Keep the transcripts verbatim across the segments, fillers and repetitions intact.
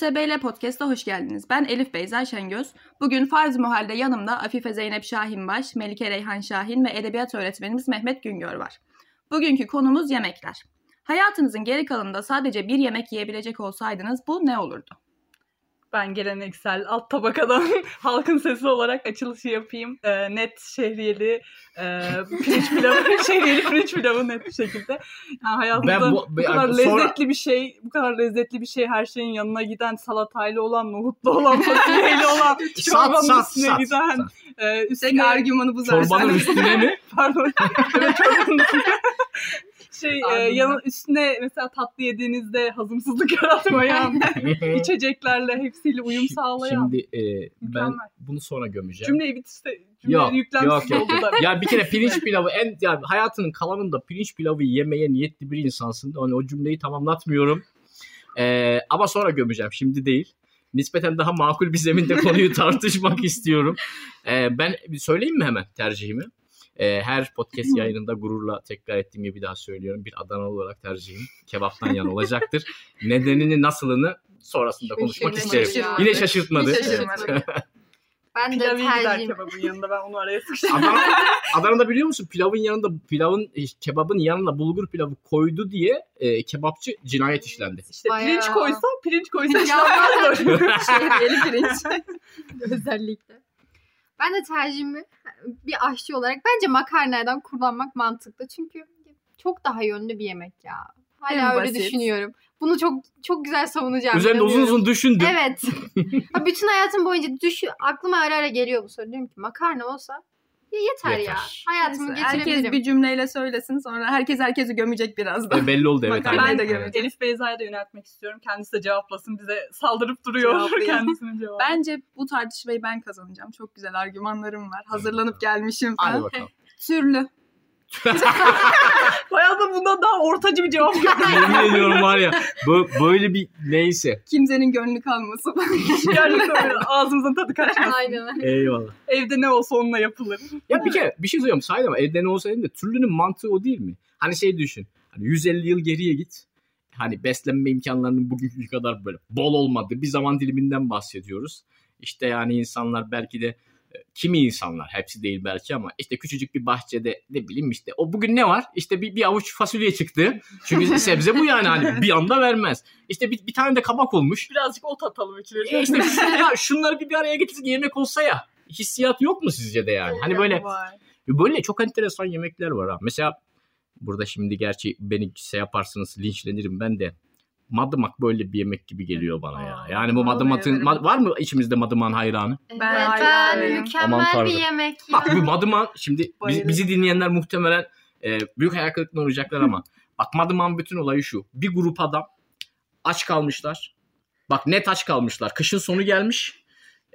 Y S B L Podcast'a hoş geldiniz. Ben Elif Beyza Şengöz. Bugün Farzımuhal'de yanımda Afife Zeynep Şahinbaş, Melike Reyhan Şahin ve edebiyat öğretmenimiz Mehmet Güngör var. Bugünkü konumuz yemekler. Hayatınızın geri kalanında sadece bir yemek yiyebilecek olsaydınız bu ne olurdu? Ben geleneksel alt tabakadan halkın sesi olarak açılışı yapayım. E, net şehriyeli e, pirinç pilavı, şehriyeli pirinç pilavı net bir şekilde. Yani hayatımda bu, bu kadar sonra... lezzetli bir şey, bu kadar lezzetli bir şey her şeyin yanına giden salatayla olan, nohutlu olan, fasulyeyle olan, çorbanın üstüne sat, giden. Sat. E, üstüne argümanı bu zaten. Çorbanın üstüne mi? Pardon. Çorbanın üstüne. Şey e, yanın üstüne mesela tatlı yediğinizde hazımsızlık yaratmayan, içeceklerle hepsiyle uyum sağlayan. Şimdi e, ben bunu sonra gömeceğim. Cümleyi bitirse cümleyi yüklenmesi oldu da. Ya bir kere pirinç pilavı en yani hayatının kalanında pirinç pilavı yemeye niyetli bir insansın. Hani o cümleyi tamamlatmıyorum. E, ama sonra gömeceğim. Şimdi değil. Nispeten daha makul bir zeminde konuyu tartışmak istiyorum. E, ben söyleyeyim mi hemen tercihimi? Her podcast yayınında gururla tekrar ettiğim gibi bir daha söylüyorum. Bir Adanalı olarak tercihim kebaptan yana olacaktır. Nedenini, nasılını sonrasında konuşmak isterim. Yine şaşırtmadı. Evet. Ben de pilavı tercihim. Kebabın yanında ben onu araya sıkıştım. Adana, Adana'da biliyor musun pilavın yanında pilavın kebabın yanına bulgur pilavı koydu diye e, kebapçı cinayet işlendi. İşte bayağı. pirinç koysa pirinç koysa işlenmez. Şehriyeli pirinç. Özellikle. Ben de tercihimi bir aşçı olarak bence makarnadan kullanmak mantıklı. Çünkü çok daha yönlü bir yemek ya. Hala öyle düşünüyorum. Bunu çok çok güzel savunacağım. Üzerinde uzun uzun düşündüm. Evet. Bütün hayatım boyunca düş aklıma ara ara geliyor bu soru. Diyorum ki makarna olsa yeter, yeter. ya. Hayatımı Neyse, geçirebilirim. Herkes bir cümleyle söylesin sonra herkes herkesi gömecek birazdan. E belli oldu evet. Ben de gömeceğim. Elif Beyza'ya da yöneltmek istiyorum. Kendisi de cevaplasın. Bize saldırıp duruyor kendisinin cevabı. Bence bu tartışmayı ben kazanacağım. Çok güzel argümanlarım var. Hazırlanıp gelmişim. Hadi bakalım. Türlü. Bayağı da bundan daha ortacı bir cevap geldi. Yemin ediyorum var ya böyle bir neyse. Kimsenin gönlü kalmasın. Gerçekten ağzımızın tadı kaçmasın. Aynen. Eyvallah. Evde ne olsa onunla yapılır. Ya bir kere bir şey söylüyorum saydım evde ne olsa dedim de türlünün mantığı o değil mi? Hani şey düşün. Hani yüz elli yıl geriye git. Hani beslenme imkanlarının bugünkü kadar böyle bol olmadığı bir zaman diliminden bahsediyoruz. İşte yani insanlar belki de kimi insanlar hepsi değil belki ama işte küçücük bir bahçede ne bileyim işte o bugün ne var işte bir, bir avuç fasulye çıktı çünkü sebze bu yani hani bir anda vermez işte bir, bir tane de kabak olmuş birazcık ot atalım içine e işte ya şunları bir, bir araya getirsek yemek olsa ya hissiyat yok mu sizce de yani hani böyle böyle çok enteresan yemekler var ha mesela burada şimdi gerçi beni şey yaparsınız linçlenirim ben de madımak böyle bir yemek gibi geliyor bana ya. Yani bu madımatın... Ma- var mı içimizde madıman hayranı? Evet, ben hayranıyım. Mükemmel bir yemek ya. Bak bu madıman... Şimdi biz, bizi dinleyenler muhtemelen e, büyük hayal kırıklığına uğrayacaklar ama bak madıman bütün olayı şu. Bir grup adam aç kalmışlar. Bak net aç kalmışlar. Kışın sonu gelmiş.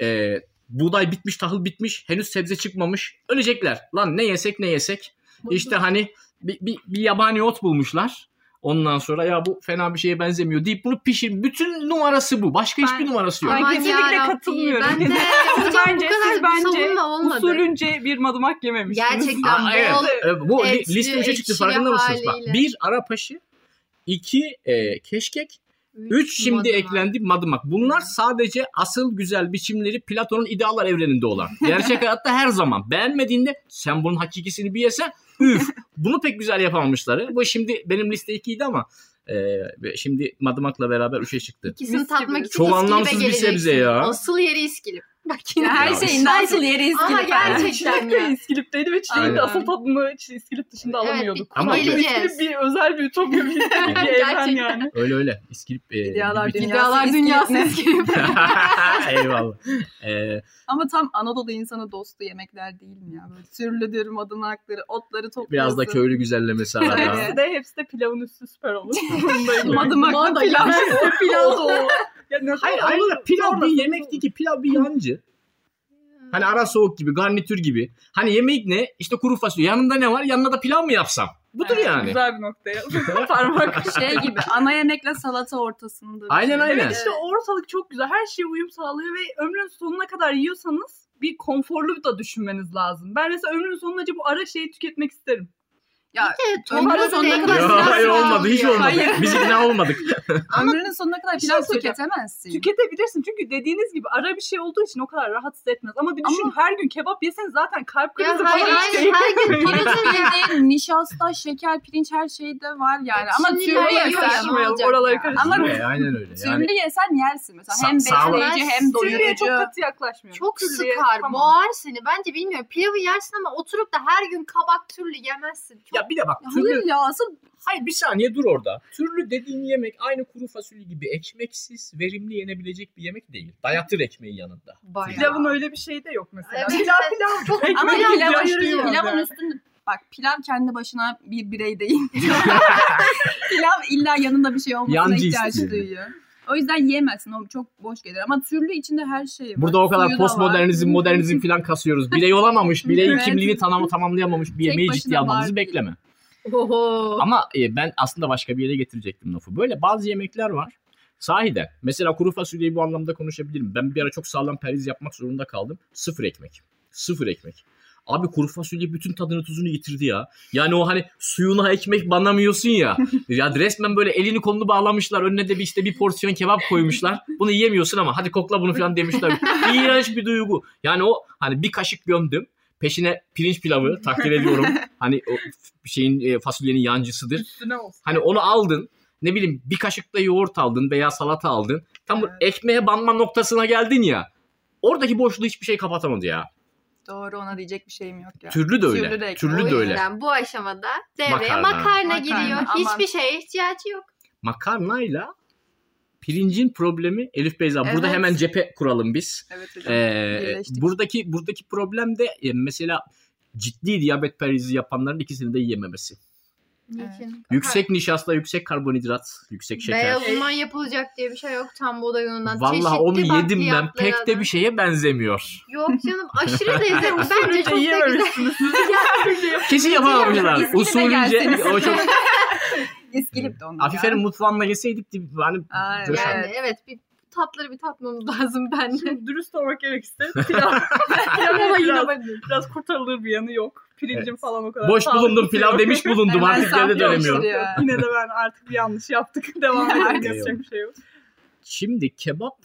E, buğday bitmiş, tahıl bitmiş. Henüz sebze çıkmamış. Ölecekler. Lan ne yesek ne yesek. İşte hani bir, bir, bir yabani ot bulmuşlar. Ondan sonra ya bu fena bir şeye benzemiyor deyip bunu pişirin. Bütün numarası bu. Başka ben, hiçbir numarası yok. Ben kesinlikle katılmıyorum. Ben de, siz bence siz bence usulünce bir madımak yememişsiniz. Gerçekten Aa, bol. Evet. Bu listemize çıktı farkında mısınız? Bak, bir Arap aşı, iki e, keşkek, üç, üç şimdi madımak. Eklendi madımak. Bunlar sadece asıl güzel biçimleri Platon'un idealar evreninde olan. Gerçek hayatta her zaman beğenmediğinde sen bunun hakikisini bir yesen üf bunu pek güzel yapamamışlar. Bu şimdi benim liste ikiydi ama e, şimdi madımakla beraber üçe çıktı. İkisini tatmak için çok anlamsız bir sebze ya. Asıl yeri İskilip. Bak yine ya her şeyin asıl yeri İskilip. Aha gerçekten ya. İskilip'teydi ve çiçeğin de asıl tadını İskilip dışında evet, alamıyorduk. Bir, ama İskilip bir özel bir ütopya bir evren yani. Öyle öyle. İskilip. E, İdealar dünyası, dünyası İskilip. Eyvallah. Ee, ama tam Anadolu insanı dostu yemekler değil mi ya? Böyle türlüdür, madımakları, otları topluyorsun. Biraz da köylü güzellemesi var. Hepsi de, hepsi de pilavın üstü süper olur. Madımaklı pilav. Pilav da olur. Yani hayır, hayır pilav bir yemek değil ki pilav bir yancı. Hani ara soğuk gibi, garnitür gibi. Hani yemek ne? İşte kuru fasulye. Yanında ne var? Yanına da pilav mı yapsam? Budur evet, yani. Güzel bir noktaya. Parmak şey gibi. Ana yemekle salata ortasında. Aynen şey. Aynen. Evet, işte ortalık çok güzel. Her şeye uyum sağlıyor ve ömrün sonuna kadar yiyorsanız bir konforlu da düşünmeniz lazım. Ben mesela ömrümün sonuna acaba bu ara şeyi tüketmek isterim. Ya ömrünün sonuna kadar pilav hayır olmadı. Hiç olmadı. Hayır. Biz ikna olmadık. Ömrünün sonuna kadar pilav tüketemezsin. Tüketebilirsin. Çünkü dediğiniz gibi ara bir şey olduğu için o kadar rahatsız etmez. Ama bir düşün, ama her gün kebap yesen zaten kalp krizi falan çıkıyor. Her gün pirinç nişasta, şeker, pirinç her şeyde var yani. Ama tümlü yesen oraları karıştırmayalım. Aynen öyle. Tümlü yesen yersin. Mesela hem besleyici hem doyurucu. Tümlüye çok katı yaklaşmıyor. Çok sıkar. Boğar seni. Bence bilmiyorum. Pilavı yersin ama oturup da her gün kabak türlü yemezsin. Ya bir de bak. Ya türlü... ya, asıl... Hayır bir saniye dur orada. Türlü dediğin yemek aynı kuru fasulye gibi ekmeksiz, verimli yenebilecek bir yemek değil. Dayatır ekmeği yanında. Bayağı. Pilavın öyle bir şey de yok mesela. Pilav pilav çok ekmek. Ama pilav üstünde. Pilavın üstünde. Bak pilav kendi başına bir birey değil. Pilav illa yanında bir şey olmasına yancı ihtiyaç istiyor. Duyuyor. O yüzden yiyemezsin. O çok boş gelir. Ama türlü içinde her şey var. Burada o kadar postmodernizm, modernizm falan kasıyoruz. Birey olamamış, bireyin evet. kimliğini tam, tamamlayamamış bir yemeği ciddiye almanızı bekleme. Oho. Ama e, ben aslında başka bir yere getirecektim lafı. Böyle bazı yemekler var. Sahiden. Mesela kuru fasulyeyi bu anlamda konuşabilirim. Ben bir ara çok sağlam periz yapmak zorunda kaldım. Sıfır ekmek. Sıfır ekmek. Abi kuru fasulye bütün tadını tuzunu yitirdi ya. Yani o hani suyuna ekmek banamıyorsun ya. Ya resmen böyle elini kolunu bağlamışlar. Önüne de bir işte bir porsiyon kebap koymuşlar. Bunu yiyemiyorsun ama hadi kokla bunu falan demişler. İğrenç bir duygu. Yani o hani bir kaşık gömdüm. Peşine pirinç pilavı takdir ediyorum. Hani o şeyin fasulyenin yancısıdır. Üstüne olsun. Hani onu aldın. Ne bileyim bir kaşık da yoğurt aldın veya salata aldın. Tam evet. ekmeğe banma noktasına geldin ya. Oradaki boşluğu hiçbir şey kapatamadı ya. Doğru, ona diyecek bir şeyim yok ya. Türlü de öyle. Türlü de, Türlü de öyle. Bu aşamada devreye makarna, makarna giriyor. Makarna, hiçbir şeye ihtiyacı yok. Makarnayla pirincin problemi Elif Beyza. Evet. Burada hemen cephe kuralım biz. Evet hocam. Ee, buradaki, buradaki problem de mesela ciddi diyabet perizi yapanların ikisini de yiyememesi. Evet. Yüksek nişasta, yüksek karbonhidrat, yüksek şeker. Beyazından yapılacak diye bir şey yok tam bu da yunundan. Vallahi onu yedim ben pek de bir şeye benzemiyor. Yok canım aşırı lezzetli. Bence çok da güzel. Kesin yapamamışlar. Usulünce o çok... İskilip de onu. Afife'nin mutfağına gelseydik diye hani... Ay, yani evet bir... tatları bir tatmamız lazım bende. Şimdi dürüst olmak gerekirse pilav. Pilav ama yine biraz kurtarılır bir yanı yok. Pirincim evet. falan o kadar. Boş bulundum pilav yok. Demiş bulundum evet, artık geri dönemiyorum. Yine de ben artık bir yanlış yaptık. Devam edelim. Yapacak bir şey yok. Şimdi kebap.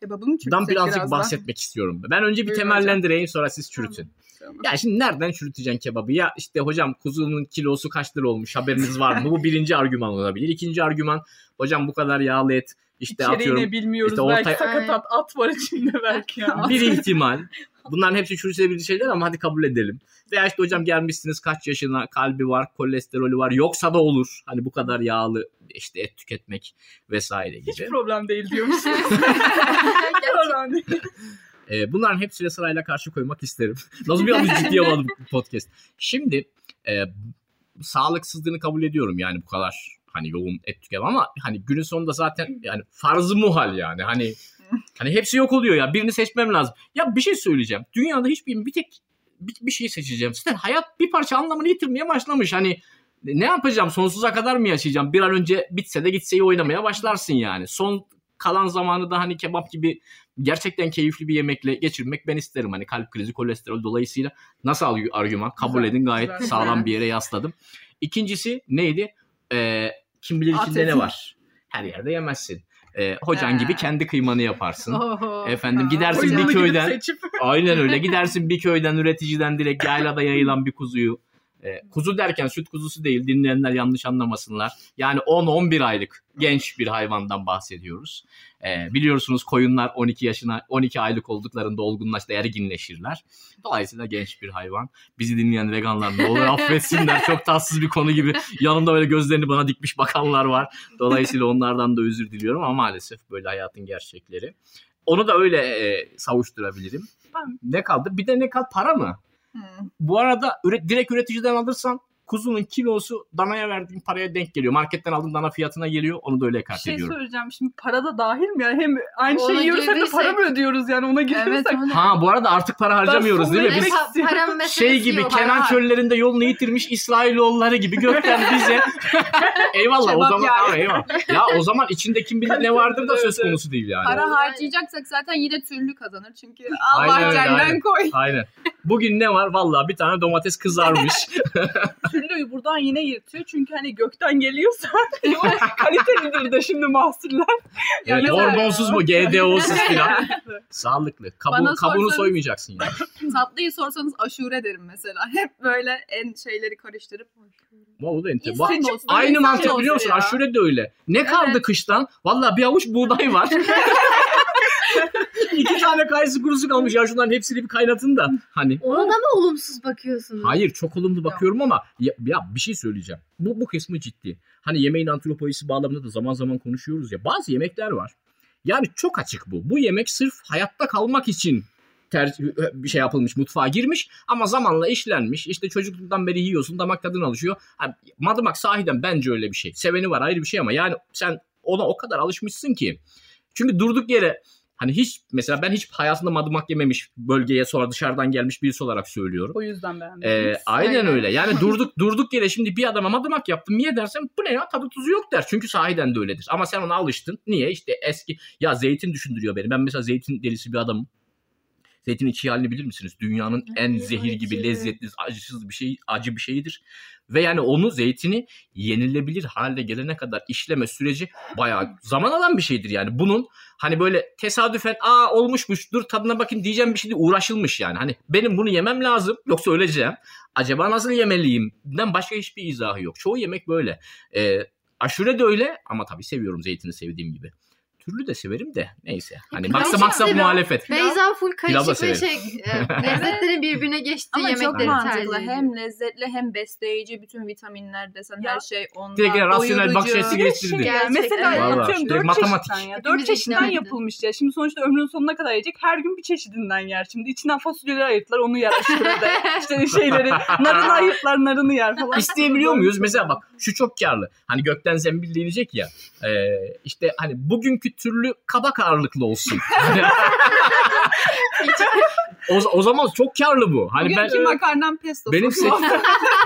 Kebabımdan birazcık bahsetmek istiyorum. Ben önce bir Buyurun temellendireyim hocam. Sonra siz çürütün. Tamam. Ya şimdi nereden çürüteceksin kebabı? Ya işte hocam kuzunun kilosu kaç lira olmuş haberiniz var mı? Bu birinci argüman olabilir. İkinci argüman hocam bu kadar yağlı et. İşte İçeriğini atıyorum, bilmiyoruz işte belki ortaya... sakatat at var içinde belki. Yani. Bir ihtimal. Bunların hepsi çürütülebilir şeyler ama hadi kabul edelim. Veya işte hocam gelmişsiniz kaç yaşına kalbi var, kolesterolü var yoksa da olur. Hani bu kadar yağlı işte et tüketmek vesaire gibi. Hiç problem değil diyor musunuz? e, bunların hepsine sırayla karşı koymak isterim. Nasıl bir anı ciddiye aldım podcast. Şimdi e, sağlıksızlığını kabul ediyorum yani bu kadar. Hani yoğun et tüketim ama hani günün sonunda zaten yani farzımuhal yani hani hani hepsi yok oluyor ya birini seçmem lazım. Ya bir şey söyleyeceğim. Dünyada hiçbir bir tek bir, bir şey seçeceğim. Zaten hayat bir parça anlamını yitirmeye başlamış. Hani ne yapacağım? Sonsuza kadar mı yaşayacağım? Bir an önce bitse de gitseyi oynamaya başlarsın yani. Son kalan zamanı da hani kebap gibi gerçekten keyifli bir yemekle geçirmek ben isterim. Hani kalp krizi, kolesterol dolayısıyla nasıl argüman? Kabul edin gayet sağlam bir yere yasladım. İkincisi neydi? Eee Kim bilir içinde ne var? Her yerde yemezsin. Ee, hocan ha. gibi kendi kıymanı yaparsın. Oho, Efendim ha. gidersin hocanı bir köyden. Aynen öyle. Gidersin bir köyden üreticiden direkt yaylada yayılan bir kuzuyu. Ee, kuzu derken süt kuzusu değil. Dinleyenler yanlış anlamasınlar. Yani on on bir aylık genç bir hayvandan bahsediyoruz. Ee, biliyorsunuz koyunlar on iki yaşına on iki aylık olduklarında olgunlaştı, erginleşirler. Dolayısıyla genç bir hayvan. Bizi dinleyen veganlar ne olur affetsinler. Çok tatsız bir konu gibi. Yanımda böyle gözlerini bana dikmiş bakanlar var. Dolayısıyla onlardan da özür diliyorum ama maalesef böyle hayatın gerçekleri. Onu da öyle e, savuşturabilirim. Ne kaldı? Bir de ne kaldı? Para mı? Hmm. Bu arada direkt üreticiden alırsan kuzunun kilosu danaya verdiğin paraya denk geliyor. Marketten aldığın dana fiyatına geliyor. Onu da öyle kart ediyorum. Bir şey söyleyeceğim. Şimdi para da dahil mi? Yani hem aynı ona şeyi yiyorsak da para mı ödüyoruz? Yani ona girirsek. Evet, ha bu arada artık para harcamıyoruz değil mi? Biz pa- şey gibi yok, Kenan çöllerinde yolunu yitirmiş İsrailoğulları gibi gökten bize. Eyvallah o zaman. Yani. Eyvallah. Ya o zaman içinde kim bilir ne vardır da söz konusu değil yani. Para harcayacaksak zaten yine türlü kazanır. Çünkü al bahçenden koy. Aynen. Bugün ne var? Vallahi bir tane domates kızarmış. mahsulü buradan yine yırtıyor. Çünkü hani gökten geliyorsa kalitelidir de şimdi mahsuller. Yani hormonsuz bu, G D O'suz filan. Sağlıklı. Kabuğu, kabuğunu soymayacaksın yani. Tatlıyı sorsanız aşure derim mesela. Hep böyle en şeyleri karıştırıp. O da enteresan. Aynı mantık biliyor musun? Aşure de öyle. Ne kaldı evet. Kıştan? Valla bir avuç buğday var. İki tane kayısı kurusu kalmış ya, şunların hepsini bir kaynatın da hani. Ona da mı olumsuz bakıyorsunuz? Hayır, çok olumlu bakıyorum ya. Ama ya, ya bir şey söyleyeceğim. Bu bu kısmı ciddi. Hani yemeğin antropolojisi bağlamında da zaman zaman konuşuyoruz ya. Bazı yemekler var. Yani çok açık bu. Bu yemek sırf hayatta kalmak için ter, bir şey yapılmış, mutfağa girmiş ama zamanla işlenmiş. İşte çocukluktan beri yiyorsun, damak tadına alışıyor. Yani madımak sahiden bence öyle bir şey. Seveni var ayrı bir şey ama yani sen ona o kadar alışmışsın ki. Çünkü durduk yere hani hiç mesela ben hiç hayatımda madımak yememiş bölgeye sonra dışarıdan gelmiş birisi olarak söylüyorum. O yüzden beğendim. Ee, aynen, aynen öyle. Yani durduk durduk yere şimdi bir adama madımak yaptım. Niye dersen bu ne ya, tadı tuzu yok der. Çünkü sahiden de öyledir. Ama sen ona alıştın. Niye? İşte eski ya zeytin düşündürüyor beni. Ben mesela zeytin delisi bir adamım. Zeytin içi halini bilir misiniz? Dünyanın en zehir gibi lezzetli, acısız bir şey, acı bir şeydir. Ve yani onu, zeytini yenilebilir hale gelene kadar işleme süreci bayağı zaman alan bir şeydir yani. Bunun hani böyle tesadüfen aa olmuşmuş dur tadına bakayım diyeceğim bir şey değil, uğraşılmış yani. Hani benim bunu yemem lazım yoksa öleceğim. Acaba nasıl yemeliyimden başka hiçbir izahı yok. Çoğu yemek böyle. Ee, aşure de öyle ama tabii seviyorum zeytini sevdiğim gibi. Türlü de severim de neyse. Hani maksa maksa muhalefet. Beyza full karışık ve şey lezzetlerin birbirine geçtiği yemekleri tercih ediyor. Hem lezzetli hem besleyici, bütün vitaminler desen ya, her şey onda. Direkt rasyonel bakış açısı geliştirdi. Mesela atıyorum dört çeşitten ya. Dört çeşitten yapılmış ya. Şimdi sonuçta ömrünün sonuna kadar yiyecek. Her gün bir çeşidinden yer. Şimdi içinden fasulyeleri ayırtlar, onu yer. İşte şeyleri narını ayırtlar, narını yer falan. İsteyebiliyor muyuz? Mesela bak şu çok karlı. Hani gökten zembil denecek ya. İşte hani bugünkü türlü kabak ağırlıklı olsun. o, o zaman çok karlı bu. Hani bugünkü ben makarnam pesto. Benim, seçen,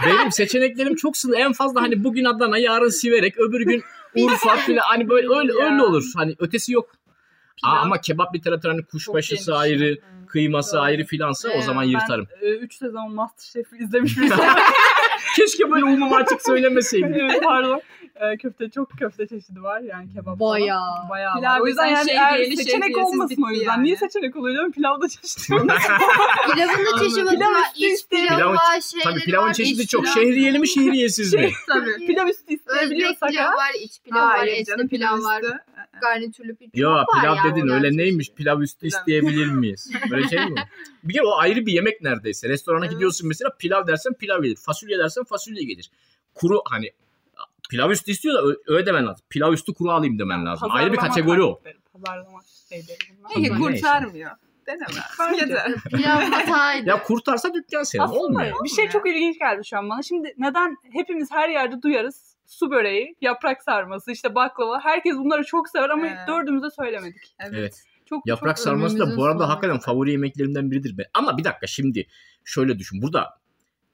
benim seçeneklerim çok sınırlı. En fazla hani bugün Adana, yarın Siverek, öbür gün Urfa falan. Hani böyle öyle öyle olur. Hani ötesi yok. Aa, ama kebap literatürü hani kuşbaşısı ayrı, kıyması ayrı filansa ee, o zaman yırtarım. Ben üç e, sezon Masterchef'i izlemiş bir zaman. Keşke böyle umum açık söylemeseydim. Evet, pardon. Köfte, çok köfte çeşidi var yani, kebap bayağı, falan. Bayağı. Pilav, o yüzden yani şey eğer değil, seçenek şey olmasın o yüzden. Yani. Niye seçenek oluyor canım? Pilav da çeşitli. Pilavın da çeşidi var. Pilav üstü isteyen pilav var. Tabii pilavın çeşidi çok. Şehriyeli mi şehriyesiz mi? Tabii. Pilav üstü isteyebiliyorsak. Özbek pilav var, iç pilav var, etli pilav var. Garnitürlü pilav Yo, var. Yok pilav yani, dedin öyle neymiş? Pilav üstü isteyebilir miyiz? Böyle şey mi? Bir kere o ayrı bir yemek neredeyse. Restorana gidiyorsun mesela, pilav dersen pilav gelir. Fasulye dersen fasulye gelir. Kuru hani pilav üstü istiyor da öyle demen lazım. Pilav üstü kuru alayım demen lazım. Pazarlama ayrı bir kategori o. Pazarlama şeyleri bunlar. Peki kurtarmıyor. Deneme. Pilav hataydı. Ya kurtarsa dükkan senin. Olmuyor. Bir şey çok ilginç geldi şu an bana. Şimdi neden hepimiz her yerde duyarız? Su böreği, yaprak sarması, işte baklava. Herkes bunları çok sever ama evet. Dördümüzü de söylemedik. Evet. Evet. Çok, yaprak çok sarması da bu arada sorun. Hakikaten favori yemeklerimden biridir. Ama bir dakika şimdi şöyle düşün. Burada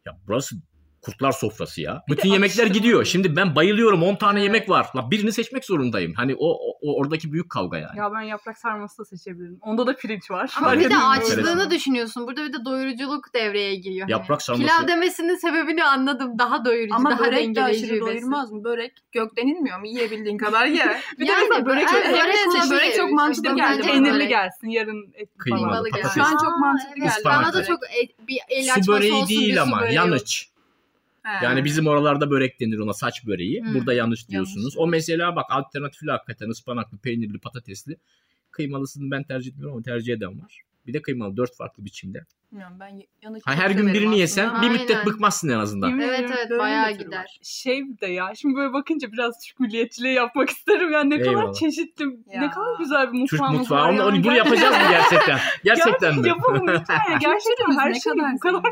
ya burası kurtlar sofrası ya. Bütün yemekler gidiyor. Oluyor. Şimdi ben bayılıyorum. on tane yemek var. La birini seçmek zorundayım. Hani o, o oradaki büyük kavga yani. Ya ben yaprak sarması da seçebilirim. Onda da pirinç var. Ama bir de açlığını düşünüyorsun. Burada bir de doyuruculuk devreye giriyor. Yaprak sarması. Pilav demesinin sebebini anladım. Daha doyurucu, ama daha dengeleyici. Ama börek doyurmaz mı? Börek gökten inmiyor mu? Yiyebildiğin kadar ye. Bir yani, de börek, yani, börek, börek, börek çok mantıklı geldi. Peynirli gelsin. Yarın et falan. Şu an çok mantıklı geldi. Bana da çok bir el açması olsun. Su böreği değil ama. Yanıç. He. Yani bizim oralarda börek denir ona, saç böreği. Hmm. Burada yanlış diyorsunuz. Yanlış. O mesela bak alternatifli hakikaten ıspanaklı, peynirli, patatesli. Kıymalısını ben tercih etmiyorum ama tercih eden var. Bir de kıymalı dört farklı biçimde. Yani ben yanık ha, her gün birini aslında yesen bir aynen müddet bıkmazsın en azından. Evet evet, evet bayağı gider. Var. Şey de ya şimdi böyle bakınca biraz Türk milliyetçiliği yapmak isterim. Yani ne eyvallah kadar çeşitli, ya ne kadar güzel bir mutfağımız Türk var. Türk mutfağı. Yani. Bunu yapacağız mı gerçekten? Gerçekten mi? Yapalım lütfen ya. Gerçekten her şey bu kadar.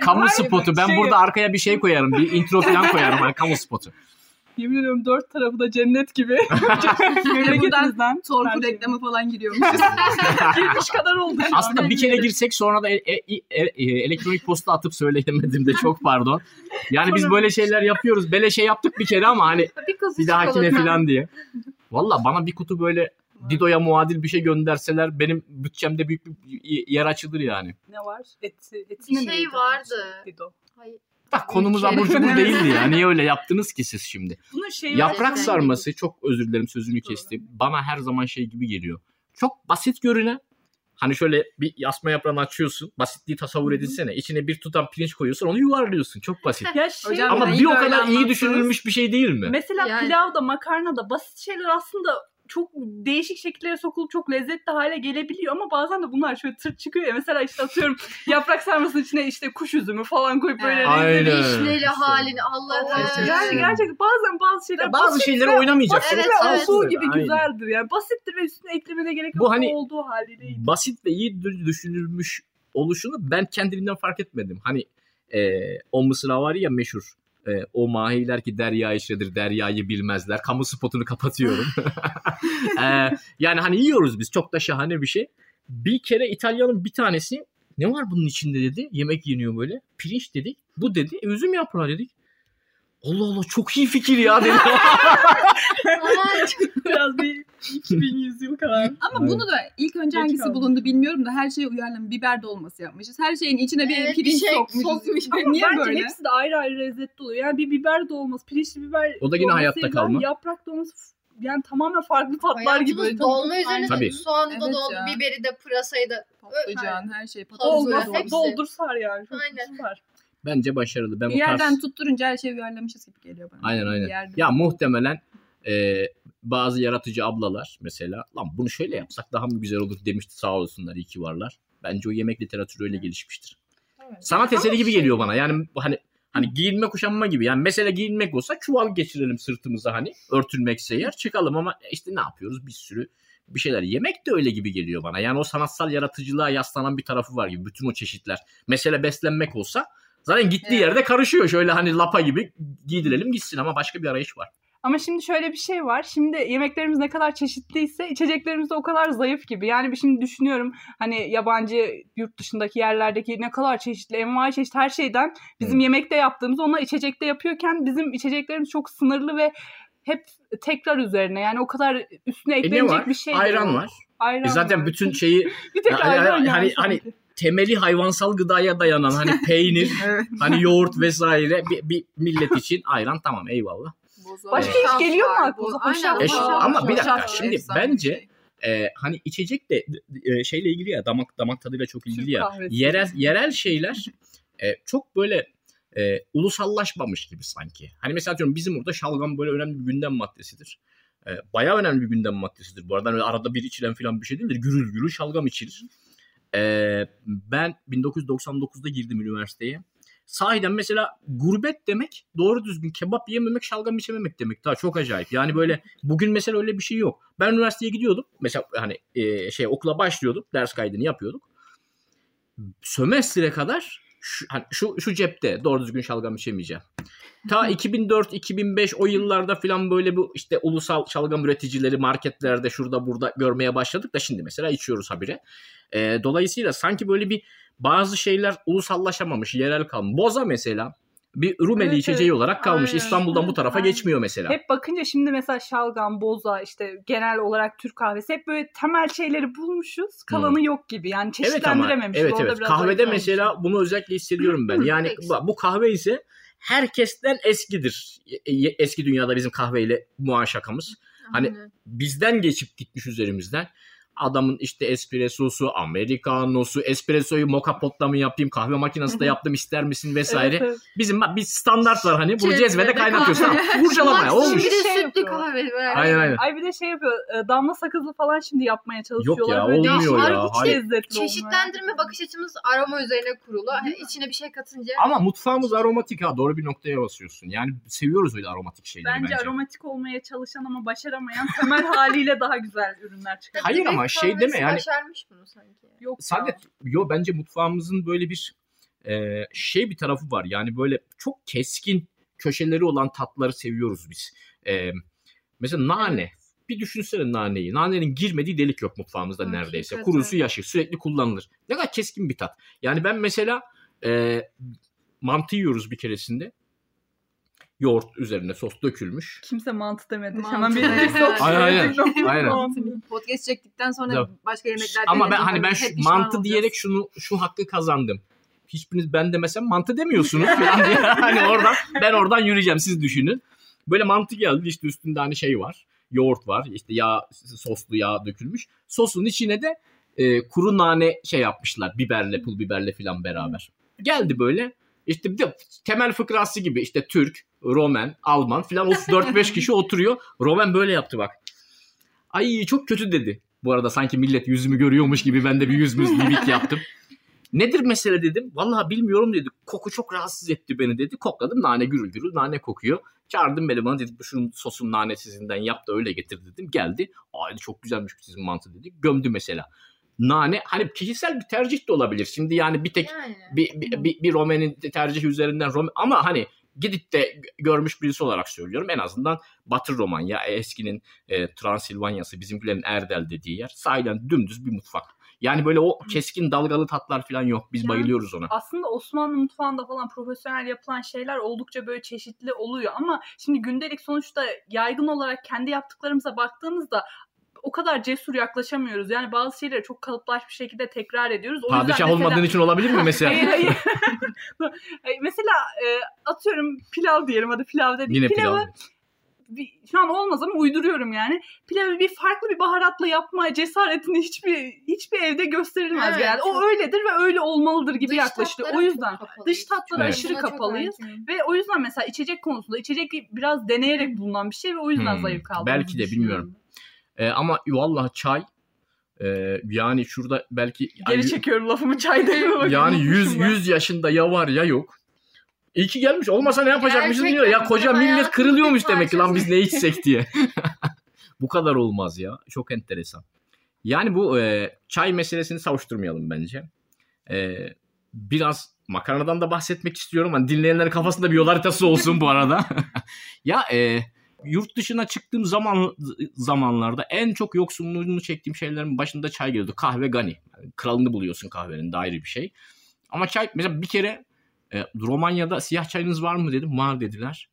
Kamu spotu. Ben şey burada yok. Arkaya bir şey koyarım. Bir intro falan koyarım. Yani kamu spotu. Yemin ediyorum dört tarafı da cennet gibi. Memleketimizden. Torku reklamı falan giriyormuşuz. Girmiş kadar oldu. Aslında bir kere girsek sonra da e- e- e- elektronik posta atıp söyleyemedim de çok pardon. Yani biz böyle şeyler yapıyoruz. Böyle şey yaptık bir kere ama hani bir, bir dahakine falan diye. Valla bana bir kutu böyle Dido'ya muadil bir şey gönderseler benim bütçemde büyük bir yer açılır yani. Ne var? Et, bir şey vardı. Dido. Hayır. Bak konumuz abur cubur değildi ya. Niye öyle yaptınız ki siz şimdi? Şey Yaprak sarması, çok özür dilerim sözünü kestim. Bana her zaman şey gibi geliyor. Çok basit görünen. Hani şöyle bir yasma yaprağını açıyorsun. Basitliği tasavvur edinsene. İçine bir tutam pirinç koyuyorsun. Onu yuvarlıyorsun. Çok basit. Ya şey, hocam, ama bir o kadar iyi düşünülmüş bir şey değil mi? Mesela yani. Pilavda, makarnada basit şeyler aslında çok değişik şekillere sokulup çok lezzetli hale gelebiliyor. Ama bazen de bunlar şöyle tırt çıkıyor ya. Mesela işte atıyorum yaprak sarmasının içine işte kuş üzümü falan koyup böyle renkli vişneli halini. Allah'ım. Yani gerçekten bazen bazı şeyler ya, bazı şeyleri oynamayacaksın. Basit ve evet, asu evet. gibi aynen. güzeldir. Yani basittir ve üstüne eklemene gerek yok. Bu hani olduğu haliyle. Basit ve iyi düşünülmüş oluşunu ben kendimden fark etmedim. Hani e, o mısra var ya meşhur. E, o mahiler ki derya işledir, deryayı bilmezler. Kamu spotunu kapatıyorum. e, yani hani yiyoruz biz. Çok da şahane bir şey. Bir kere İtalyanın bir tanesi ne var bunun içinde dedi. Yemek yeniyor böyle. Pirinç dedik. Bu dedi. E, üzüm yaprağı dedik. Allah Allah çok iyi fikir ya dedi. Biraz bir iki bin yüz yıl kadar. Ama bunu da ilk önce geç hangisi kaldı. Bulundu bilmiyorum da her şeye uyarlanan biber dolması yapmışız. Her şeyin içine bir evet, pirinç şey, sokmuşuz. Niye bence böyle? Hepsi de ayrı ayrı lezzetli oluyor. Yani bir biber dolması, pirinçli biber o da yine hayatta kalma. Yaprak dolması yani tamamen farklı tatlar hayatım, gibi. Böyle dolma üzerine de soğanı da evet doldu, biberi de pırasayı da. Patlıcan, her şey patlıcan. Doldur sar yani. Aynen. Var. Bence başarılı. Ben bir yerden tarz... tutturunca her şeyi uyarlamışız gibi geliyor bana. Aynen aynen. Ya muhtemelen e, bazı yaratıcı ablalar mesela lan bunu şöyle yapsak daha mı güzel olur demişti, sağ olsunlar, iyi ki varlar. Bence o yemek literatürü öyle evet. gelişmiştir. Evet. Sanat eseri gibi şey geliyor bana. Yani hani hani giyinme kuşanma gibi. Yani mesela giyinmek olsa çuval geçirelim sırtımıza, hani örtülmekse yer çıkalım, ama işte ne yapıyoruz, bir sürü bir şeyler. Yemek de öyle gibi geliyor bana. Yani o sanatsal yaratıcılığa yaslanan bir tarafı var gibi bütün o çeşitler. Mesela beslenmek olsa zaten gittiği evet. yerde karışıyor. Şöyle hani lapa gibi giydirelim gitsin, ama başka bir arayış var. Ama şimdi şöyle bir şey var. Şimdi yemeklerimiz ne kadar çeşitliyse içeceklerimiz de o kadar zayıf gibi. Yani şimdi düşünüyorum hani yabancı yurt dışındaki yerlerdeki ne kadar çeşitli, envai çeşit her şeyden bizim hmm. yemekte yaptığımız onlar içecekte yapıyorken bizim içeceklerimiz çok sınırlı ve hep tekrar üzerine. Yani o kadar üstüne eklenecek e bir şey. Ayran yok. Var. Ayran e zaten var. Bütün şeyi bir tek ayran yani hani, hani temeli hayvansal gıdaya dayanan hani peynir, evet. hani yoğurt vesaire bir, bir millet için ayran tamam eyvallah. Bozal. Başka ee, iş geliyor mu aklınıza? Ama bir dakika şimdi Eşan bence şey. e, hani içecek de e, şeyle ilgili ya, damak damak tadıyla çok ilgili Türk ya. Kahvesi. Yerel yerel şeyler e, çok böyle e, ulusallaşmamış gibi sanki. Hani mesela diyorum bizim orada şalgam böyle önemli bir gündem maddesidir. E, bayağı önemli bir gündem maddesidir. Bu arada arada bir içilen falan bir şey değildir. Gürül gürül şalgam içilir. Ee, ben bin dokuz yüz doksan dokuzda girdim üniversiteye. Sahiden mesela gurbet demek doğru düzgün kebap yememek, şalgam içememek demek. Daha çok acayip. Yani böyle bugün mesela öyle bir şey yok. Ben üniversiteye gidiyordum. Mesela hani e, şey okula başlıyordum. Ders kaydını yapıyorduk. Sömestre kadar şu, hani şu, şu cepte doğru düzgün şalgam içemeyeceğim. Ta iki bin dört iki bin beş o yıllarda falan böyle bu işte ulusal şalgam üreticileri marketlerde şurada burada görmeye başladık da şimdi mesela içiyoruz habire. E, dolayısıyla sanki böyle bir bazı şeyler ulusallaşamamış, yerel kalmış. Boza mesela bir Rumeli evet, içeceği evet. olarak kalmış. Aynen. İstanbul'dan bu tarafa Aynen. geçmiyor mesela. Hep bakınca şimdi mesela şalgam, boza, işte genel olarak Türk kahvesi hep böyle temel şeyleri bulmuşuz. Kalanı hmm. yok gibi. Yani çeşitlendirememişiz. Evet, evet, evet. Kahvede mesela olmuş. Bunu özellikle hissediyorum ben. Yani bu kahve ise herkesten eskidir. Eski dünyada bizim kahveyle muaşakamız. Hani bizden geçip gitmiş üzerimizden. Adamın işte espressosu, americanosu, espressoyu moka potla mı yapayım, kahve makinesi de yaptım ister misin vesaire. Evet, evet. Bizim bir standart var hani bunu cezvede kaynatıyorsan kurcalamaya olmuş. Bir de şey sütlü kahve böyle. Aynen aynen. Ay bir de şey yapıyor, damla sakızlı falan şimdi yapmaya çalışıyorlar. Yok ya böyle olmuyor ya. Hayır. Çeşitlendirme olmuyor. Bakış açımız aroma üzerine kurulu. İçine bir şey katınca. Ama mutfağımız aromatik ha, doğru bir noktaya basıyorsun. Yani seviyoruz öyle aromatik şeyleri bence. Bence aromatik olmaya çalışan ama başaramayan temel haliyle daha güzel ürünler çıkıyor. Hayır ama şey deme yani. Başarmış bunu sanki. Yok. Sadece yo bence mutfağımızın böyle bir e, şey bir tarafı var. Yani böyle çok keskin köşeleri olan tatları seviyoruz biz. E, mesela nane. Bir düşünsene naneyi. Nanenin girmediği delik yok mutfağımızda Hı, neredeyse. Hakikaten. Kurusu yaşı sürekli kullanılır. Ne kadar keskin bir tat. Yani ben mesela e, mantı yiyoruz bir keresinde. Yoğurt üzerine sos dökülmüş. Kimse mantı demedi. Mantı. Hemen bir sos. Aynen. Aynen. Podcast çektikten sonra başka yemekler. Ama ben hani ben mantı diyerek şunu şu hakkı kazandım. hiçbiriniz ben demesem mantı demiyorsunuz falan diye. Hani oradan, ben oradan yürüyeceğim, siz düşünün. Böyle mantı geldi, işte üstünde hani şey var, yoğurt var, işte yağ, soslu yağ dökülmüş. Sosun içine de e, kuru nane şey yapmışlar, biberle, pul biberle falan beraber. Geldi böyle. İşte bir de temel fıkrası gibi, işte Türk, Romen, Alman filan, o dört beş kişi oturuyor. Romen böyle yaptı bak. Ay çok kötü dedi. Bu arada sanki millet yüzümü görüyormuş gibi ben de bir yüz müz mimik yaptım. Nedir mesele dedim. Vallahi bilmiyorum dedi. Koku çok rahatsız etti beni dedi. Kokladım, nane gürül gürül nane kokuyor. Çağırdım beni, bana dedi şunun sosun nanesizinden yap da öyle getir dedim. Geldi. Ay çok güzelmiş sizin mantı dedi. Gömdü mesela. Nane hani kişisel bir tercih de olabilir. Şimdi yani bir tek yani. bir bir, bir, bir Romen'in tercihi üzerinden Romen, ama hani gidip de görmüş birisi olarak söylüyorum. En azından Batı Romanya, eskinin e, Transilvanya'sı, bizimkilerin Erdel dediği yer. Sahiden dümdüz bir mutfak. Yani böyle o keskin dalgalı tatlar falan yok. Biz yani, bayılıyoruz ona. Aslında Osmanlı mutfağında falan profesyonel yapılan şeyler oldukça böyle çeşitli oluyor. Ama şimdi gündelik sonuçta yaygın olarak kendi yaptıklarımıza baktığımızda o kadar cesur yaklaşamıyoruz. Yani bazı şeyleri çok kalıplaşmış bir şekilde tekrar ediyoruz. O Padişah mesela... olmadığın için olabilir mi mesela? hayır, hayır. Mesela atıyorum pilav diyelim. Hadi pilav dedik. Yine pilavı. pilavı. Şu an olmaz ama uyduruyorum yani. Pilavı bir farklı bir baharatla yapma cesaretini hiçbir hiçbir evde gösterilmez evet, yani. O öyledir ve öyle olmalıdır gibi yaklaştı. O yüzden dış tatlara evet. aşırı kapalıyız ve o yüzden mesela içecek konusunda içecek biraz deneyerek bulunan bir şey ve o yüzden hmm, zayıf kaldı. Belki de bilmiyorum. Ee, ama vallahi çay e, yani şurada belki geri ay, çekiyorum lafımı çay demiyorum. Yani yüz yüz yaşında ya var ya yok. İyi ki gelmiş. Olmasa ne yapacakmışız diyor. Ya koca millet kırılıyormuş demek ki lan biz ne içsek diye. Bu kadar olmaz ya. Çok enteresan. Yani bu e, çay meselesini savuşturmayalım bence. E, biraz makarnadan da bahsetmek istiyorum. Hani dinleyenlerin kafasında bir yol haritası olsun bu arada. ya e, yurt dışına çıktığım zaman zamanlarda en çok yoksunluğunu çektiğim şeylerin başında çay geliyordu. Kahve gani. Yani kralını buluyorsun kahvenin, de ayrı bir şey. Ama çay mesela bir kere E, Romanya'da siyah çayınız var mı dedim. Var dediler.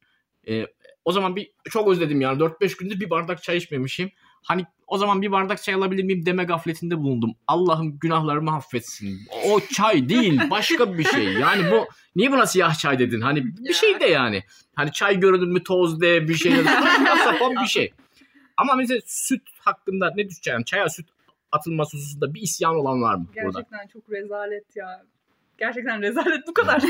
E, o zaman bir çok özledim yani. dört beş gündür bir bardak çay içmemişim. Hani o zaman bir bardak çay alabilir miyim deme gafletinde bulundum. Allah'ım günahlarımı affetsin. O çay değil. Başka bir şey. Yani bu niye buna siyah çay dedin? Hani bir şey de yani. Hani çay görünür mü toz de bir şey. Sapan bir şey. Ama mesela süt hakkında ne düşünüyorsun? Çaya süt atılması hususunda bir isyan olan var mı? Gerçekten burada? Çok rezalet ya. Gerçekten rezalet bu kadar.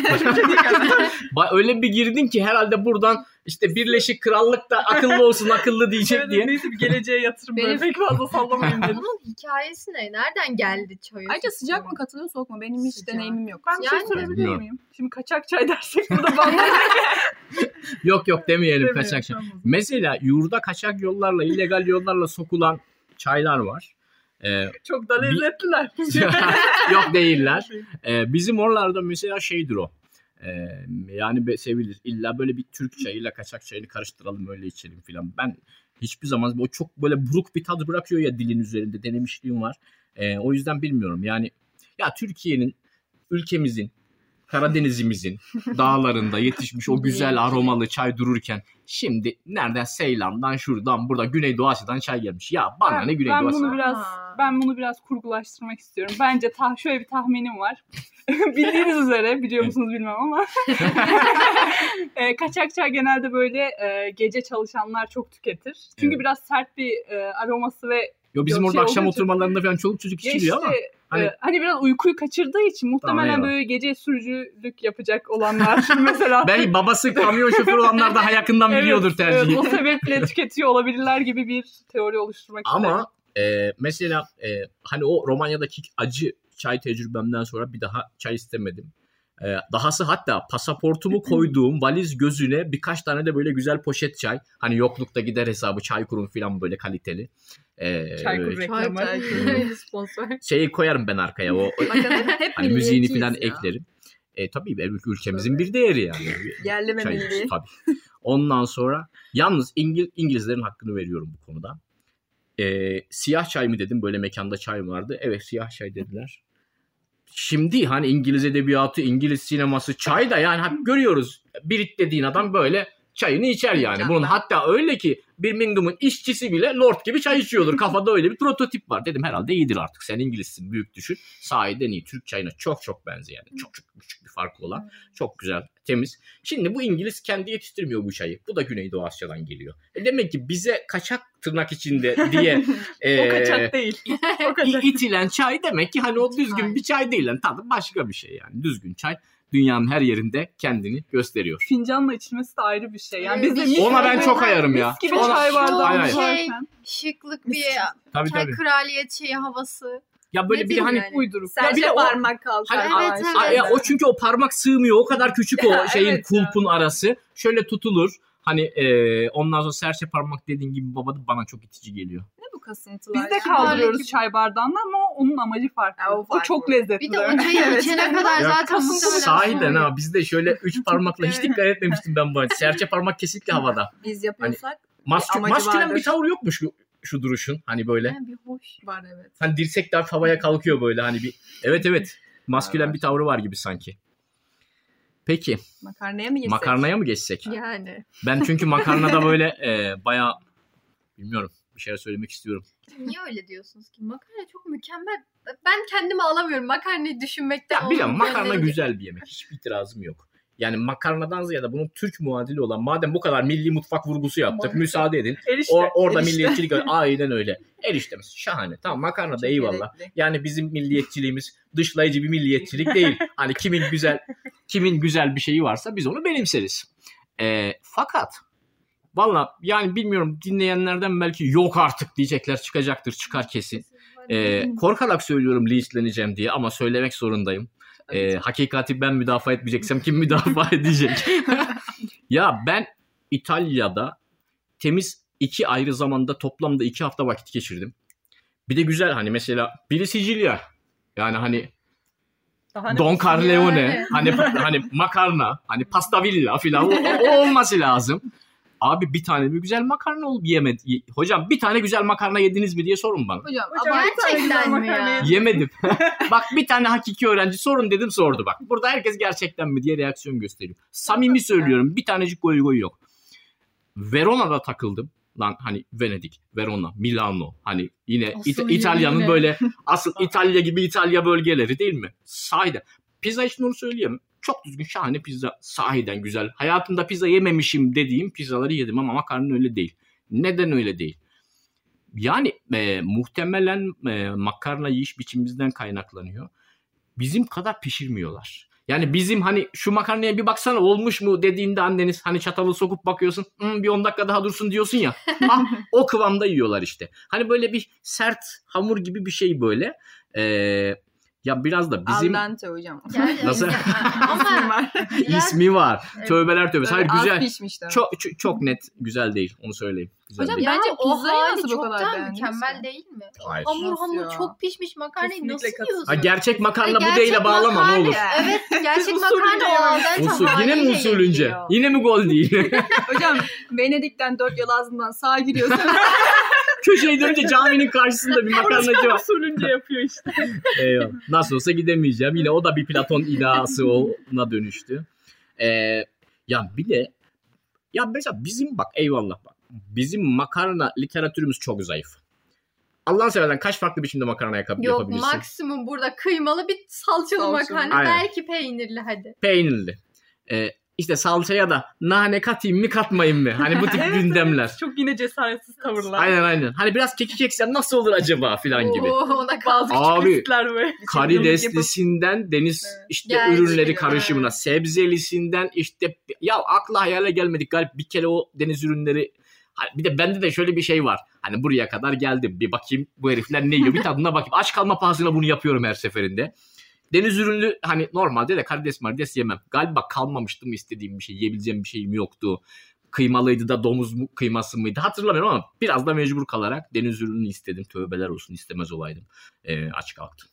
Öyle bir girdin ki herhalde buradan işte Birleşik Krallık da akıllı olsun akıllı diyecek evet, diye. Neyse bir geleceğe yatırım böyle pek fazla sallamayın dedim. Bunun hikayesi ne? Nereden geldi çayı? Ayrıca sıcak mı katılıyor soğuk mu? Benim hiç sıcak deneyimim yok. Ben bir yani, şey sorabilir miyim? Şimdi kaçak çay dersek burada bana Yok yok demeyelim kaçak çay. Tamam. Mesela yurda kaçak yollarla, illegal yollarla sokulan çaylar var. Ee, çok da lezzetliler. Yok değiller. Ee, bizim oralarda mesela şeydir o. Ee, yani be, sevilir. İlla böyle bir Türk çayıyla kaçak çayını karıştıralım öyle içelim filan. Ben hiçbir zaman o çok böyle buruk bir tadı bırakıyor ya dilin üzerinde, denemişliğim var. Ee, o yüzden bilmiyorum. Yani ya Türkiye'nin, ülkemizin, Karadeniz'imizin dağlarında yetişmiş o güzel aromalı çay dururken şimdi nereden Seylan'dan şuradan burada Güneydoğu Asya'dan çay gelmiş. Ya bana ben, ne Güneydoğu Asya'dan. Ben bunu biraz ha. ben bunu biraz kurgulaştırmak istiyorum. Bence tah şöyle bir tahminim var. Bildiğiniz üzere biliyor musunuz bilmem ama e, kaçak çay genelde böyle e, gece çalışanlar çok tüketir. Çünkü evet. biraz sert bir e, aroması ve Yo bizim orada şey akşam oturmalarında falan çoluk çocuk içiliyor işte, ama hani... E, hani biraz uykuyu kaçırdığı için muhtemelen tamam, böyle gece sürücülük yapacak olanlar mesela. Belki babası kamyon şoförü olanlar daha yakından evet, biliyordur tercihi. Evet, o sebeple tüketiyor olabilirler gibi bir teori oluşturmak istedim. Ama e, mesela e, hani o Romanya'daki acı çay tecrübemden sonra bir daha çay istemedim. E, dahası hatta pasaportumu koyduğum valiz gözüne birkaç tane de böyle güzel poşet çay. Hani yoklukta gider hesabı çay kurun falan böyle kaliteli. Ee, Çaykur reklamı. Çay, çay, sponsor. Şeyi koyarım ben arkaya o. Hani müziğini falan ya. Eklerim. E, tabii ülkemizin tabii. bir değeri yani. Yerli ve milli. Tabii. Ondan sonra yalnız İngil, İngilizlerin hakkını veriyorum bu konuda. E, siyah çay mı dedim, böyle mekanda çay vardı. Evet siyah çay dediler. Şimdi hani İngiliz edebiyatı, İngiliz sineması, çay da yani hep görüyoruz. Brit dediğin adam böyle çayını içer yani. Bunun hatta öyle ki Birmingham'ın işçisi bile lord gibi çay içiyordur. Kafada öyle bir prototip var. Dedim herhalde iyidir artık. Sen İngilizsin, büyük düşün. Sahiden iyi. Türk çayına çok çok benziyor. Yani. Çok çok küçük bir farklı olan. Çok güzel, temiz. Şimdi bu İngiliz kendi yetiştirmiyor bu çayı. Bu da Güneydoğu Asya'dan geliyor. E demek ki bize kaçak tırnak içinde diye e, o kaçak değil. O kaçak. İtilen çay demek ki hani o düzgün bir çay değil. Yani tadı başka bir şey yani. Düzgün çay dünyanın her yerinde kendini gösteriyor. Fincanla içilmesi de ayrı bir şey. Yani evet, biz de ona ben çok ayarım ya. Mis gibi ona, çay bardağı. Şey, şıklık bir tabii, çay tabii. Kraliyet şeyi havası. Ya böyle ne bir hani yani? Uyduruk. Ya bir de parmak kaldı. Hani, evet, evet. Ya o çünkü o parmak sığmıyor. O kadar küçük o şeyin evet, kulpun evet. Arası. Şöyle tutulur. Hani e, ondan sonra serçe parmak dediğin gibi babada bana çok itici geliyor. Kasıntılar. Biz de kaldırıyoruz gibi. Çay bardağında ama onun amacı farklı. Ya, o, farklı. O çok lezzetli. Bir de o çayı içene kadar ya, zaten sahiden ha biz de şöyle üç parmakla hiç dikkat etmemiştim ben bu. Serçe parmak kesinlikle havada. Biz yapıyorsak hani, maskülen bir tavır yokmuş şu, şu duruşun hani böyle. Yani bir hoş var evet. Hani dirsek de havaya kalkıyor böyle hani bir evet evet maskülen bir tavrı var gibi sanki. Peki. Makarnaya mı geçsek? Makarnaya mı geçsek? Yani. Ben çünkü makarnada böyle e, bayağı bilmiyorum. Bir şeyler söylemek istiyorum. Niye öyle diyorsunuz ki? Makarna çok mükemmel. Ben kendimi alamıyorum. Makarnayı düşünmekten. Ya bilmiyorum makarna önemli. Güzel bir yemek. Hiçbir itirazım yok. Yani makarnadan ziyade bunun Türk muadili olan madem bu kadar milli mutfak vurgusu yaptık Makarna. Müsaade edin. Erişte, o, orada erişte. Milliyetçilik aynen öyle. Eriştemiz şahane. Tamam makarna da eyvallah. Yani bizim milliyetçiliğimiz dışlayıcı bir milliyetçilik değil. Hani kimin güzel kimin güzel bir şeyi varsa biz onu benimseriz. E, fakat valla yani bilmiyorum dinleyenlerden belki yok artık diyecekler çıkacaktır çıkar kesin. Ee, korkarak söylüyorum linçleneceğim diye ama söylemek zorundayım. Ee, hakikati ben müdafaa etmeyeceksem kim müdafaa edecek? Ya ben İtalya'da temiz iki ayrı zamanda toplamda iki hafta vakit geçirdim. Bir de güzel hani mesela biri Sicilya yani hani Don Corleone yani. hani hani makarna hani pasta villa filan o, o olması lazım. Abi bir tane mi güzel makarna ol yemedi. Hocam bir tane güzel makarna yediniz mi diye sorun bana. Hocam, hocam gerçekten mi ya? Yemedim. Bak bir tane hakiki öğrenci sorun dedim sordu bak. Burada herkes gerçekten mi diye reaksiyon gösteriyor. Samimi söylüyorum bir tanecik goy goy yok. Verona'da takıldım. Lan hani Venedik, Verona, Milano hani yine İta- İtalya'nın yine. Böyle asıl İtalya gibi İtalya bölgeleri değil mi? Sahiden. Pizza için onu söyleyeyim. Çok düzgün şahane pizza sahiden güzel. Hayatımda pizza yememişim dediğim pizzaları yedim ama makarna öyle değil. Neden öyle değil? Yani e, muhtemelen e, makarna yiyiş biçimimizden kaynaklanıyor. Bizim kadar pişirmiyorlar. Yani bizim hani şu makarnaya bir baksana olmuş mu dediğinde anneniz hani çatalı sokup bakıyorsun. Bir on dakika daha dursun diyorsun ya. Ah, o kıvamda yiyorlar işte. Hani böyle bir sert hamur gibi bir şey böyle. Eee. Ya biraz da bizim... Aldente hocam. Nasıl? Ama ismi var. Tövbeler tövbesi. Hayır güzel. Çok, çok net güzel değil. Onu söyleyeyim. Güzel hocam değil. Bence o hali çoktan mükemmel değil mi? Hayır. Hamur hamur çok pişmiş makarnayı nasıl yiyorsun? Ha, gerçek makarna gerçek bu değil de bağlama ne olur. Evet gerçek makarna o aldente. Yine mi usulünce? Yine mi gol değil? Hocam Venedik'ten dört yıl ağzından sağa giriyorsun. Köşeyi dönünce caminin karşısında bir makarnacı var. Usulünce yapıyor işte. Eyvallah. Nasıl olsa gidemeyeceğim. Yine o da bir Platon ilahası ona dönüştü. Ee, ya bir de ya mesela bizim bak eyvallah bak. Bizim makarna literatürümüz çok zayıf. Allah'ın seversen kaç farklı biçimde makarna yap- Yok, yapabilirsin? Yok maksimum burada kıymalı bir salçalı, salçalı. Makarna. Aynen. Belki peynirli hadi. Peynirli. Ee, İşte salçaya da nane katayım mı katmayayım mı? Hani bu tip evet, gündemler. Evet. Çok yine cesaretsiz tavırlar. Aynen aynen. Hani biraz kekik eksem nasıl olur acaba filan gibi. Oo, ona bazı abi, küçük riskler böyle. Karideslisinden deniz evet. işte Gerçekten, ürünleri karışımına. Evet. Sebzelisinden işte ya akla hayale gelmedik garip bir kere o deniz ürünleri. Bir de bende de şöyle bir şey var. Hani buraya kadar geldim bir bakayım bu herifler ne yiyor bir tadına bakayım. Aç kalma pahasına bunu yapıyorum her seferinde. Deniz ürünlü hani normalde de karides marides yemem. Galiba kalmamıştı mı istediğim bir şey, yiyebileceğim bir şeyim yoktu. Kıymalıydı da domuz mu, kıyması mıydı hatırlamıyorum ama biraz da mecbur kalarak deniz ürününü istedim. Tövbeler olsun istemez olaydım. Ee, aç kalktım.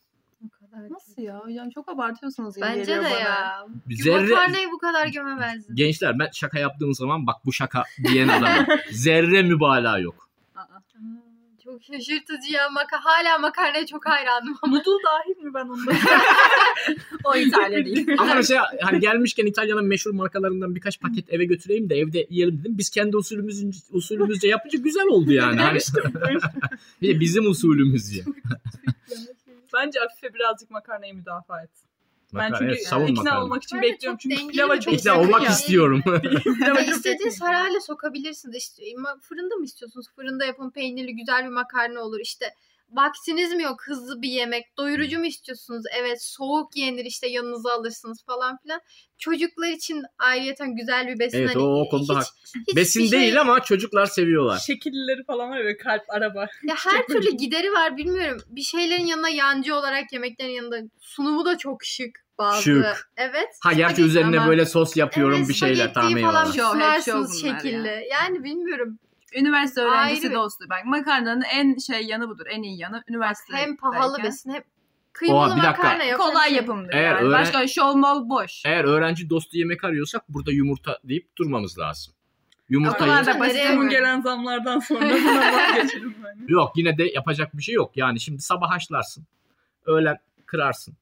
Nasıl ya hocam çok abartıyorsunuz. Bence de bana. Ya. Zerre... Makarnayı bu kadar gömemezdim. Gençler ben şaka yaptığım zaman bak bu şaka diyen adamım. Zerre mübalağa yok. Çok şaşırtıcı ya. Maka- hala makarnaya çok hayranım ama. Noodle dahil mi ben onda? O İtalya değil. Ama şey hani gelmişken İtalya'nın meşhur markalarından birkaç paket eve götüreyim de evde yiyelim dedim. Biz kendi usulümüzün, usulümüzce yapınca güzel oldu yani. Hani. Bir de bizim usulümüzce. Bence Afife birazcık makarnayı müdafaa et. Ben makarna, çünkü evet, ikna makarna. Olmak için bekliyorum. Çünkü pilava çok İkna olmak ya. istiyorum. İstediğin sarayla sokabilirsiniz. İşte, fırında mı istiyorsunuz? Fırında yapın, peynirli güzel bir makarna olur. İşte vaktiniz mi yok hızlı bir yemek? Doyurucu mu istiyorsunuz? Evet, soğuk yenir işte, yanınıza alırsınız falan filan. Çocuklar için ayrıyeten güzel bir besin. Evet hani, o konuda hiç, hiç besin şey... değil ama çocuklar seviyorlar. Şekilleri falan var böyle, kalp, araba. Ya her türlü gideri var, bilmiyorum. Bir şeylerin yanına yancı olarak, yemeklerin yanında sunumu da çok şık. Bazı. Şık. Evet. Ha gerçi üzerine ama böyle sos yapıyorum, evet, bir şeyler tahmin ediyorum. Sunarsınız şekilli. Ya. Yani bilmiyorum. Üniversite öğrencisi ayrı dostu. Bak makarnanın en şey yanı budur. En iyi yanı üniversite. Hem pahalı besin hem kıymalı Oha, makarna yok. Kolay şey. yapımdır. Eğer yani. Öğren... Başka şov mal boş. Eğer öğrenci dostu yemek arıyorsak burada yumurta deyip durmamız lazım. Yumurta yiyip. Bugün gelen zamlardan sonra buna vazgeçelim. Yani. Yok, yine de yapacak bir şey yok. Yani şimdi sabah haşlarsın. Öğlen kırarsın.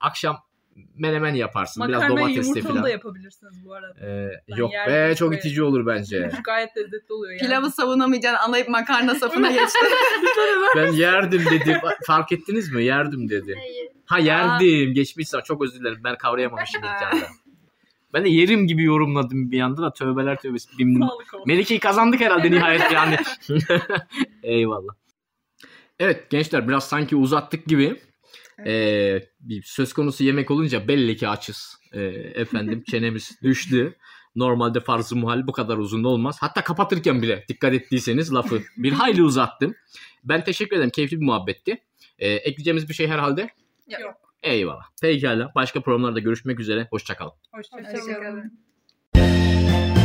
Akşam menemen yaparsın. Makarna, biraz domatesli falan. Makarna yumurtalı da yapabilirsiniz bu arada. Ee, yok be, çok koyayım. itici olur bence. Gayet lezzetli oluyor yani. Pilavı savunamayacaksın, anlayıp makarna safına geçti. Ben yerdim dedi. Fark ettiniz mi? Yerdim dedi. Ha yerdim. Geçmişse çok özür dilerim. Ben kavrayamamışım ilk anda. Ben de yerim gibi yorumladım bir anda da, tövbeler tövbesi. Melike'yi kazandık herhalde nihayet yani. Eyvallah. Evet gençler, biraz sanki uzattık gibi. Evet. Ee, söz konusu yemek olunca belli ki açız. Ee, efendim çenemiz düştü. Normalde farzımuhal bu kadar uzun olmaz. Hatta kapatırken bile dikkat ettiyseniz lafı bir hayli uzattım. Ben teşekkür ederim. Keyifli bir muhabbetti. Ee, ekleyeceğimiz bir şey herhalde? Yok. Eyvallah. Pekala. Başka programlarda görüşmek üzere. Hoşça kalın. Hoşça kalın.